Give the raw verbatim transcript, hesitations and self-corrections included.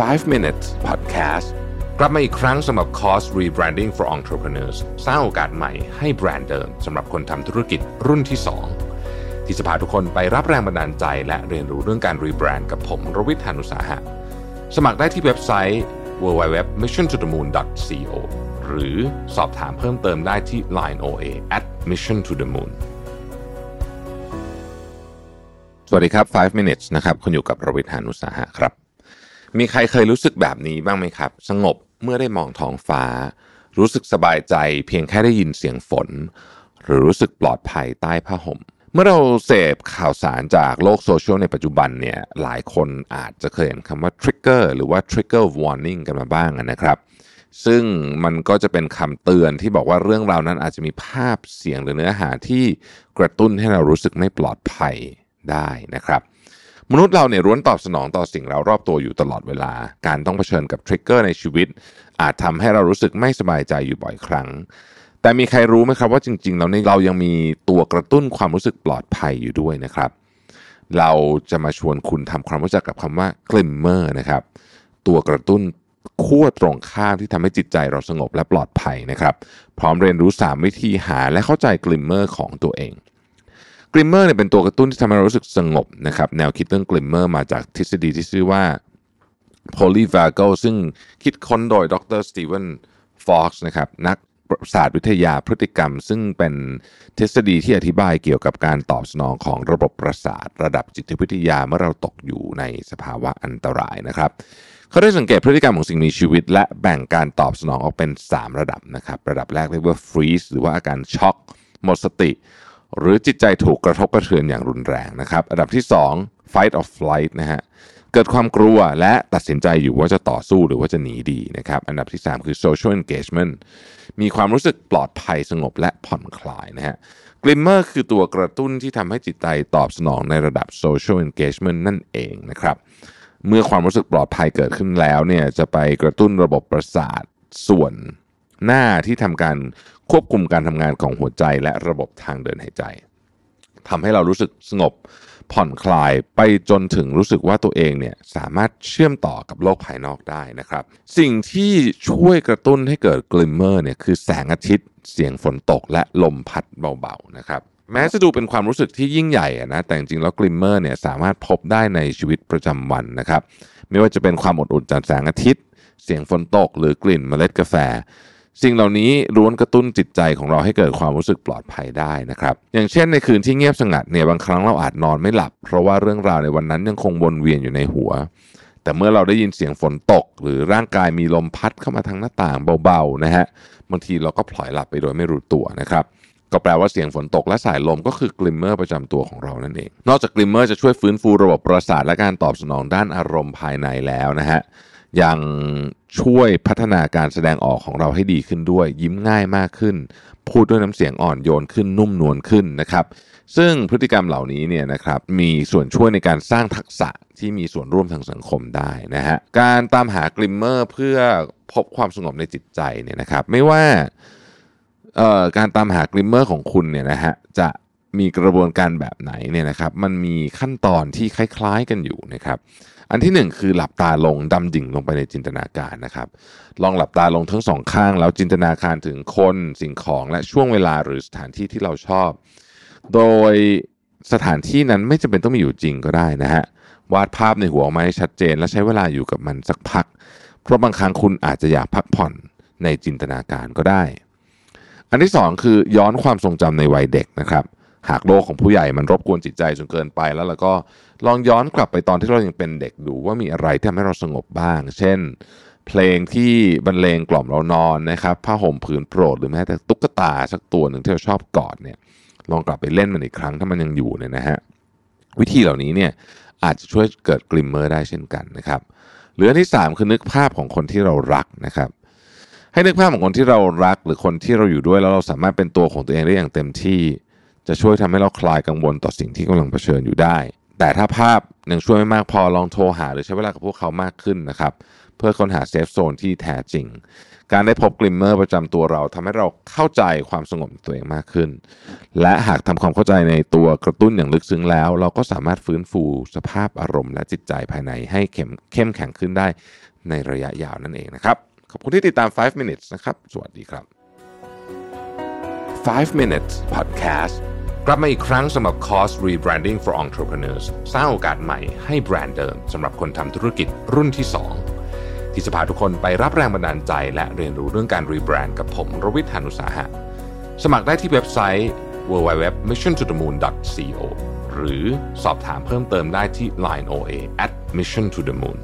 ไฟว์ มินิทส์ Podcast กลับมาอีกครั้งสำหรับคอร์ส Rebranding for Entrepreneurs สร้างโอกาสใหม่ให้แบรนด์เดิมสำหรับคนทำธุรกิจรุ่นที่สองที่จะพาทุกคนไปรับแรงบันดาลใจและเรียนรู้เรื่องการ Rebrand กับผมรวิทย์ หาญอุตสาหะสมัครได้ที่เว็บไซต์ ดับเบิลยู ดับเบิลยู ดับเบิลยู ดอท มิชชั่นทูเดอะมูน ดอท โค หรือสอบถามเพิ่มเติมได้ที่ ไลน์ โอ เอ แอท มิชชั่นทูเดอะมูนสวัสดีครับ ไฟว์ มินิทส์ นะครับคุณอยู่กับรวิทย์ หาญอุตสาหะครับมีใครเคยรู้สึกแบบนี้บ้างไหมครับสงบเมื่อได้มองท้องฟ้ารู้สึกสบายใจเพียงแค่ได้ยินเสียงฝนหรือรู้สึกปลอดภัยใต้ผ้าห่มเมื่อเราเสพข่าวสารจากโลกโซเชียลในปัจจุบันเนี่ยหลายคนอาจจะเคยเห็นคำว่า Trigger หรือว่า Trigger Warning กันมาบ้างนะครับซึ่งมันก็จะเป็นคำเตือนที่บอกว่าเรื่องราวนั้นอาจจะมีภาพเสียงหรือเนื้อหาที่กระตุ้นให้เรารู้สึกไม่ปลอดภัยได้นะครับมนุษย์เราเนี่ยล้วนตอบสนองต่อสิ่งเรารอบตัวอยู่ตลอดเวลาการต้องเผชิญกับทริกเกอร์ในชีวิตอาจทำให้เรารู้สึกไม่สบายใจอยู่บ่อยครั้งแต่มีใครรู้ไหมครับว่าจริงๆเราเนี่ยเรายังมีตัวกระตุ้นความรู้สึกปลอดภัยอยู่ด้วยนะครับเราจะมาชวนคุณทำความรู้จักกับคำว่า Glimmer นะครับตัวกระตุ้นขั้วตรงข้ามที่ทำให้จิตใจเราสงบและปลอดภัยนะครับพร้อมเรียนรู้สามวิธีหาและเข้าใจ Glimmer ของตัวเองกลิมเมอร์เนี่ยเป็นตัวกระตุ้นที่ทำให้เรารู้สึกสงบนะครับแนวคิดเรื่องกลิมเมอร์มาจากทฤษฎีที่ชื่อว่า Polyvagal ซึ่งคิดค้นโดยดรสตีเวนฟ็อกซ์นะครับนักประสาทวิทยาพฤติกรรมซึ่งเป็นทฤษฎีที่อธิบายเกี่ยวกับการตอบสนองของระบบประสาทระดับจิตวิทยาเมื่อเราตกอยู่ในสภาวะอันตรายนะครับเขาได้สังเกตพฤติกรรมของสิ่งมีชีวิตและแบ่งการตอบสนองออกเป็นสามระดับนะครับระดับแรกเรียกว่า Freeze หรือว่าอาการช็อกหมดสติหรือจิตใจถูกกระทบกระเทือนอย่างรุนแรงนะครับอันดับที่สอง fight or flight นะฮะเกิดความกลัวและตัดสินใจอยู่ว่าจะต่อสู้หรือว่าจะหนีดีนะครับอันดับที่สามคือ social engagement มีความรู้สึกปลอดภัยสงบและผ่อนคลายนะฮะ Glimmer คือตัวกระตุ้นที่ทำให้จิตใจตอบสนองในระดับ social engagement นั่นเองนะครับเมื่อความรู้สึกปลอดภัยเกิดขึ้นแล้วเนี่ยจะไปกระตุ้นระบบประสาทส่วนหน้าที่ทำการควบคุมการทำงานของหัวใจและระบบทางเดินหายใจทำให้เรารู้สึกสงบผ่อนคลายไปจนถึงรู้สึกว่าตัวเองเนี่ยสามารถเชื่อมต่อกับโลกภายนอกได้นะครับสิ่งที่ช่วยกระตุ้นให้เกิดกลิมเมอร์เนี่ยคือแสงอาทิตย์เสียงฝนตกและลมพัดเบาๆนะครับแม้จะดูเป็นความรู้สึกที่ยิ่งใหญ่นะแต่จริงๆแล้วกลิมเมอร์เนี่ยสามารถพบได้ในชีวิตประจำวันนะครับไม่ว่าจะเป็นความอบอุ่นจากแสงอาทิตย์เสียงฝนตกหรือกลิ่นเมล็ดกาแฟสิ่งเหล่านี้ล้วนกระตุ้นจิตใจของเราให้เกิดความรู้สึกปลอดภัยได้นะครับอย่างเช่นในคืนที่เงียบสงัดเนี่ยบางครั้งเราอาจนอนไม่หลับเพราะว่าเรื่องราวในวันนั้นยังคงวนเวียนอยู่ในหัวแต่เมื่อเราได้ยินเสียงฝนตกหรือร่างกายมีลมพัดเข้ามาทางหน้าต่างเบาๆนะฮะบางทีเราก็พลอยหลับไปโดยไม่รู้ตัวนะครับก็แปลว่าเสียงฝนตกและสายลมก็คือกลิมเมอร์ประจำตัวของเรานั่นเองนอกจากกลิมเมอร์จะช่วยฟื้นฟูระบบประสาทและการตอบสนองด้านอารมณ์ภายในแล้วนะฮะยังช่วยพัฒนาการแสดงออกของเราให้ดีขึ้นด้วยยิ้มง่ายมากขึ้นพูดด้วยน้ำเสียงอ่อนโยนขึ้นนุ่มนวลขึ้นนะครับซึ่งพฤติกรรมเหล่านี้เนี่ยนะครับมีส่วนช่วยในการสร้างทักษะที่มีส่วนร่วมทางสังคมได้นะฮะการตามหากลิมเมอร์เพื่อพบความสงบในจิตใจเนี่ยนะครับไม่ว่าเอ่อการตามหากลิมเมอร์ของคุณเนี่ยนะฮะจะมีกระบวนการแบบไหนเนี่ยนะครับมันมีขั้นตอนที่คล้ายๆกันอยู่นะครับอันที่หนึ่งคือหลับตาลงดำดิ่งลงไปในจินตนาการนะครับลองหลับตาลงทั้งสองข้างแล้วจินตนาการถึงคนสิ่งของและช่วงเวลาหรือสถานที่ที่เราชอบโดยสถานที่นั้นไม่จำเป็นต้องมีอยู่จริงก็ได้นะฮะวาดภาพในหัวออกมาให้ชัดเจนและใช้เวลาอยู่กับมันสักพักเพราะบางครั้งคุณอาจจะอยากพักผ่อนในจินตนาการก็ได้อันที่สองคือย้อนความทรงจำในวัยเด็กนะครับหากโลกของผู้ใหญ่มันรบกวนจิตใจจนเกินไปแล้วเราก็ลองย้อนกลับไปตอนที่เรายังเป็นเด็กดูว่ามีอะไรที่ทำให้เราสงบบ้างเช่นเพลงที่บรรเลงกล่อมเรานอนนะครับผ้าห่มผืนโปรดหรือแม้แต่ตุ๊กตาสักตัวหนึ่งที่เราชอบกอดเนี่ยลองกลับไปเล่นมันอีกครั้งถ้ามันยังอยู่เนี่ยนะฮะวิธีเหล่านี้เนี่ยอาจจะช่วยเกิดกลิมเมอร์ได้เช่นกันนะครับหรืออันที่สามคือนึกภาพของคนที่เรารักนะครับให้นึกภาพของคนที่เรารักหรือคนที่เราอยู่ด้วยแล้วเราสามารถเป็นตัวของตัวเองได้อย่างเต็มที่จะช่วยทำให้เราคลายกังวลต่อสิ่งที่กำลังเผชิญอยู่ได้แต่ถ้าภาพยังช่วยไม่มากพอลองโทรหาหรือใช้เวลากับพวกเขามากขึ้นนะครับเพื่อค้นหาเซฟโซนที่แท้จริง การได้พบกลิมเมอร์ประจำตัวเราทำให้เราเข้าใจความสงบตัวเองมากขึ้นและหากทำความเข้าใจในตัวกระตุ้นอย่างลึกซึ้งแล้วเราก็สามารถฟื้นฟูสภาพอารมณ์และจิตใจภายในให้เข้มเข้มแข็งขึ้นได้ในระยะยาวนั่นเองนะครับขอบคุณที่ติดตามไฟว์ minutes นะครับสวัสดีครับไฟว์ minutes podcast กลับมาอีกครั้งสำหรับคอร์ส Rebranding for Entrepreneurs สร้างโอกาสใหม่ให้แบรนด์เดิมสำหรับคนทำธุรกิจรุ่นที่สองที่จะพาทุกคนไปรับแรงบันดาลใจและเรียนรู้เรื่องการรีแบรนด์กับผมรวิทย์ หาญอุตสาหะสมัครได้ที่เว็บไซต์ ดับเบิลยู ดับเบิลยู ดับเบิลยู ดอท มิชชั่นทูเดอะมูน ดอท ซี โอ หรือสอบถามเพิ่มเติมได้ที่ ไลน์ โอ เอ แอท missiontothemoon